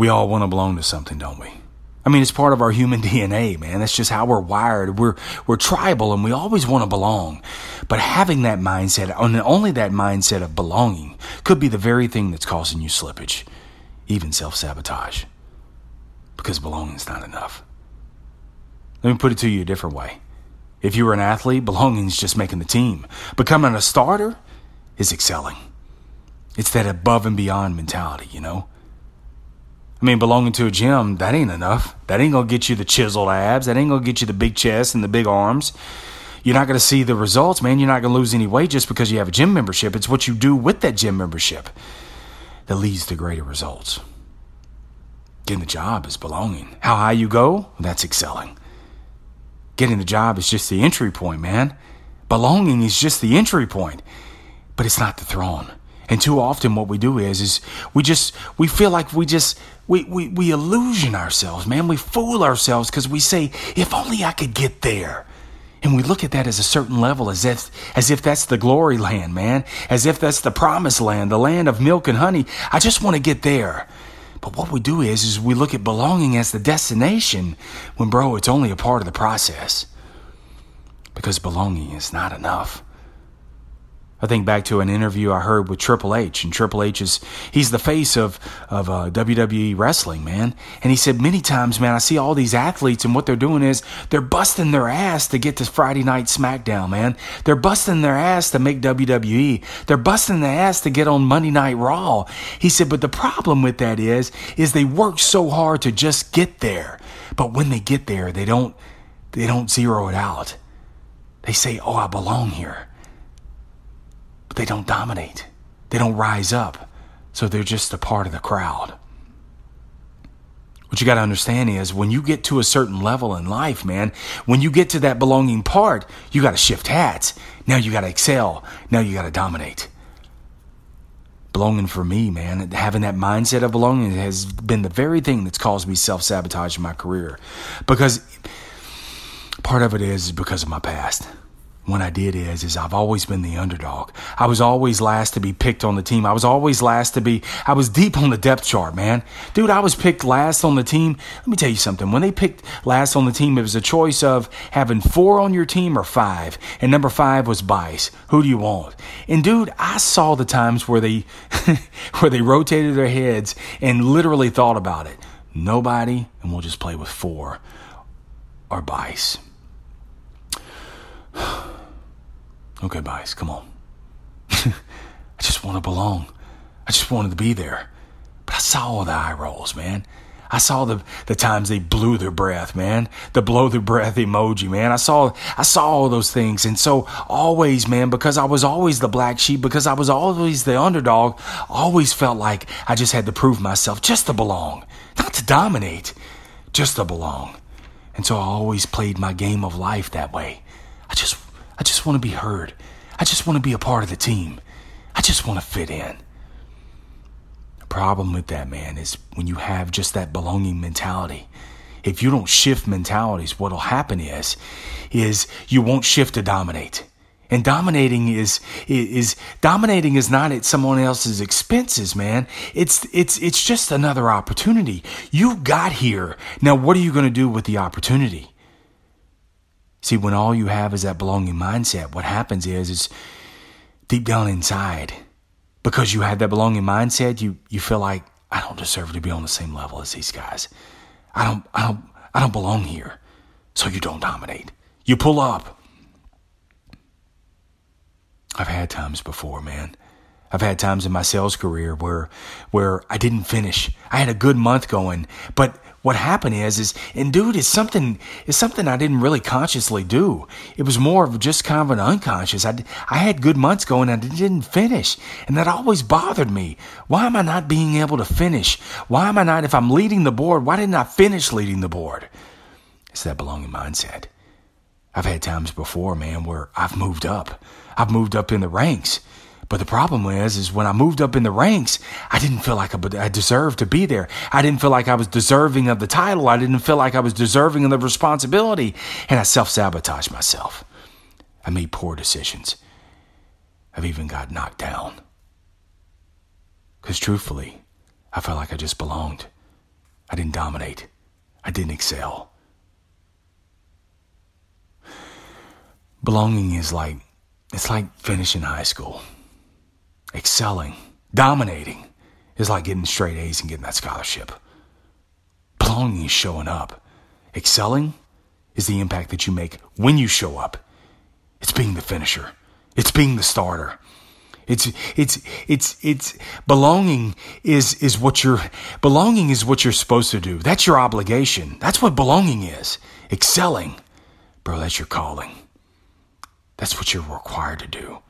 We all want to belong to something, don't we? I mean, it's part of our human DNA, man. That's just how we're wired. We're tribal, and we always want to belong. But having that mindset, and only that mindset of belonging, could be the very thing that's causing you slippage, even self-sabotage. Because belonging's not enough. Let me put it to you a different way. If you were an athlete, belonging's just making the team. Becoming a starter is excelling. It's that above and beyond mentality, you know? I mean, belonging to a gym, that ain't enough. That ain't going to get you the chiseled abs. That ain't going to get you the big chest and the big arms. You're not going to see the results, man. You're not going to lose any weight just because you have a gym membership. It's what you do with that gym membership that leads to greater results. Getting the job is belonging. How high you go, that's excelling. Getting the job is just the entry point, man. Belonging is just the entry point, but it's not the throne. And too often what we do is we feel like we illusion ourselves, man. We fool ourselves because we say, if only I could get there. And we look at that as a certain level, as if that's the glory land, man. As if that's the promised land, the land of milk and honey. I just want to get there. But what we do is we look at belonging as the destination when, bro, it's only a part of the process. Because belonging is not enough. I think back to an interview I heard with Triple H, and Triple H he's the face of WWE wrestling, man. And he said many times, man, I see all these athletes, and what they're doing is they're busting their ass to get to Friday Night SmackDown, man. They're busting their ass to make WWE. They're busting their ass to get on Monday Night Raw. He said, but the problem with that is they work so hard to just get there, but when they get there, they don't zero it out. They say, oh, I belong here. But they don't dominate. They don't rise up. So they're just a part of the crowd. What you got to understand is when you get to a certain level in life, man, when you get to that belonging part, you got to shift hats. Now you got to excel. Now you got to dominate. Belonging for me, man, having that mindset of belonging has been the very thing that's caused me self-sabotage in my career. Because part of it is because of my past. What I did is I've always been the underdog. I was always last to be picked on the team. I was always last to be, I was deep on the depth chart, man. Dude, I was picked last on the team. Let me tell you something. When they picked last on the team, it was a choice of having 4 on your team or 5. And number 5 was Bice. Who do you want? And dude, I saw the times where they, rotated their heads and literally thought about it. Nobody, and we'll just play with 4 or Bice. Okay, Bice, come on. I just want to belong. I just wanted to be there. But I saw all the eye rolls, man. I saw the times they blew their breath, man. The blow their breath emoji, man. I saw all those things. And so always, man, because I was always the black sheep, because I was always the underdog, I always felt like I just had to prove myself just to belong. Not to dominate, just to belong. And so I always played my game of life that way. I just want to be heard. I just want to be a part of the team. I just want to fit in. The problem with that, man, is when you have just that belonging mentality. If you don't shift mentalities, what'll happen is you won't shift to dominate. And dominating is not at someone else's expenses, man. It's just another opportunity. You got here. Now, what are you going to do with the opportunity? See, when all you have is that belonging mindset, what happens is deep down inside, because you have that belonging mindset, you feel like, I don't deserve to be on the same level as these guys. I don't belong here. So you don't dominate. You pull up. I've had times before, man. I've had times in my sales career where I didn't finish. I had a good month going, but what happened is and dude, it's something I didn't really consciously do. It was more of just kind of an unconscious. I had good months going, and I didn't finish. And that always bothered me. Why am I not being able to finish? Why am I not, if I'm leading the board, why didn't I finish leading the board? It's that belonging mindset. I've had times before, man, where I've moved up. I've moved up in the ranks. But the problem is when I moved up in the ranks, I didn't feel like I deserved to be there. I didn't feel like I was deserving of the title. I didn't feel like I was deserving of the responsibility. And I self-sabotaged myself. I made poor decisions. I've even got knocked down. Because truthfully, I felt like I just belonged. I didn't dominate. I didn't excel. Belonging is like, it's like finishing high school. Excelling, dominating is like getting straight A's and getting that scholarship. Belonging is showing up. Excelling is the impact that you make when you show up. It's being the finisher. It's being the starter. It's belonging is what you're, belonging is what you're supposed to do. That's your obligation. That's what belonging is. Excelling, bro, that's your calling. That's what you're required to do.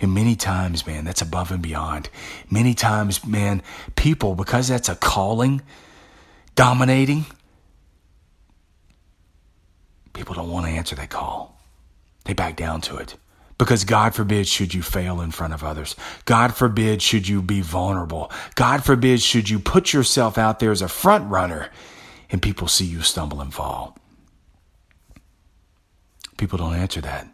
And many times, man, that's above and beyond. Many times, man, people, because that's a calling, dominating, people don't want to answer that call. They back down to it. Because God forbid should you fail in front of others. God forbid should you be vulnerable. God forbid should you put yourself out there as a front runner and people see you stumble and fall. People don't answer that.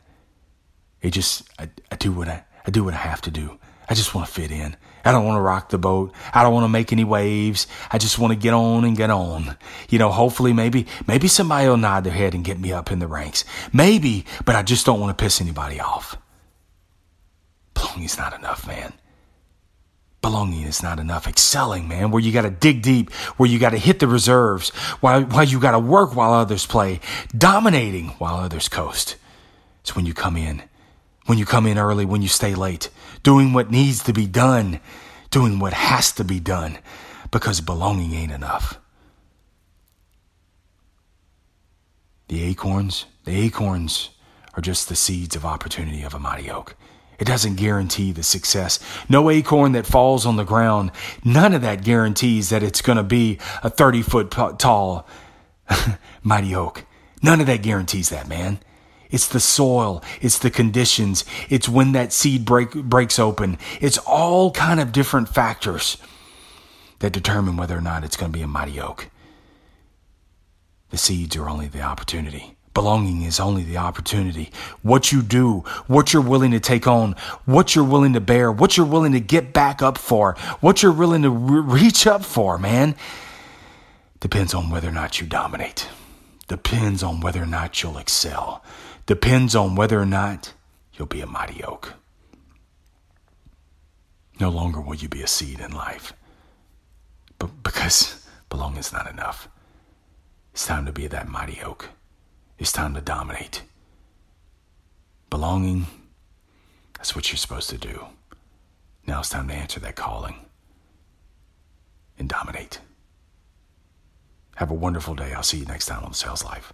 It just, I do what I have to do. I just want to fit in. I don't want to rock the boat. I don't want to make any waves. I just want to get on and get on. You know, hopefully maybe somebody will nod their head and get me up in the ranks. Maybe, but I just don't want to piss anybody off. Belonging is not enough, man. Belonging is not enough. Excelling, man, where you got to dig deep, where you got to hit the reserves, while you got to work while others play, dominating while others coast. It's when you come in. When you come in early, when you stay late, doing what needs to be done, doing what has to be done, because belonging ain't enough. The acorns are just the seeds of opportunity of a mighty oak. It doesn't guarantee the success. No acorn that falls on the ground, none of that guarantees that it's going to be a 30-foot tall mighty oak. None of that guarantees that, man. It's the soil, it's the conditions, it's when that seed breaks open. It's all kind of different factors that determine whether or not it's going to be a mighty oak. The seeds are only the opportunity. Belonging is only the opportunity. What you do, what you're willing to take on, what you're willing to bear, what you're willing to get back up for, what you're willing to reach up for, man, depends on whether or not you dominate. Depends on whether or not you'll excel. Depends on whether or not you'll be a mighty oak. No longer will you be a seed in life. But because belonging is not enough. It's time to be that mighty oak. It's time to dominate. Belonging, that's what you're supposed to do. Now it's time to answer that calling and dominate. Have a wonderful day. I'll see you next time on Sales Life.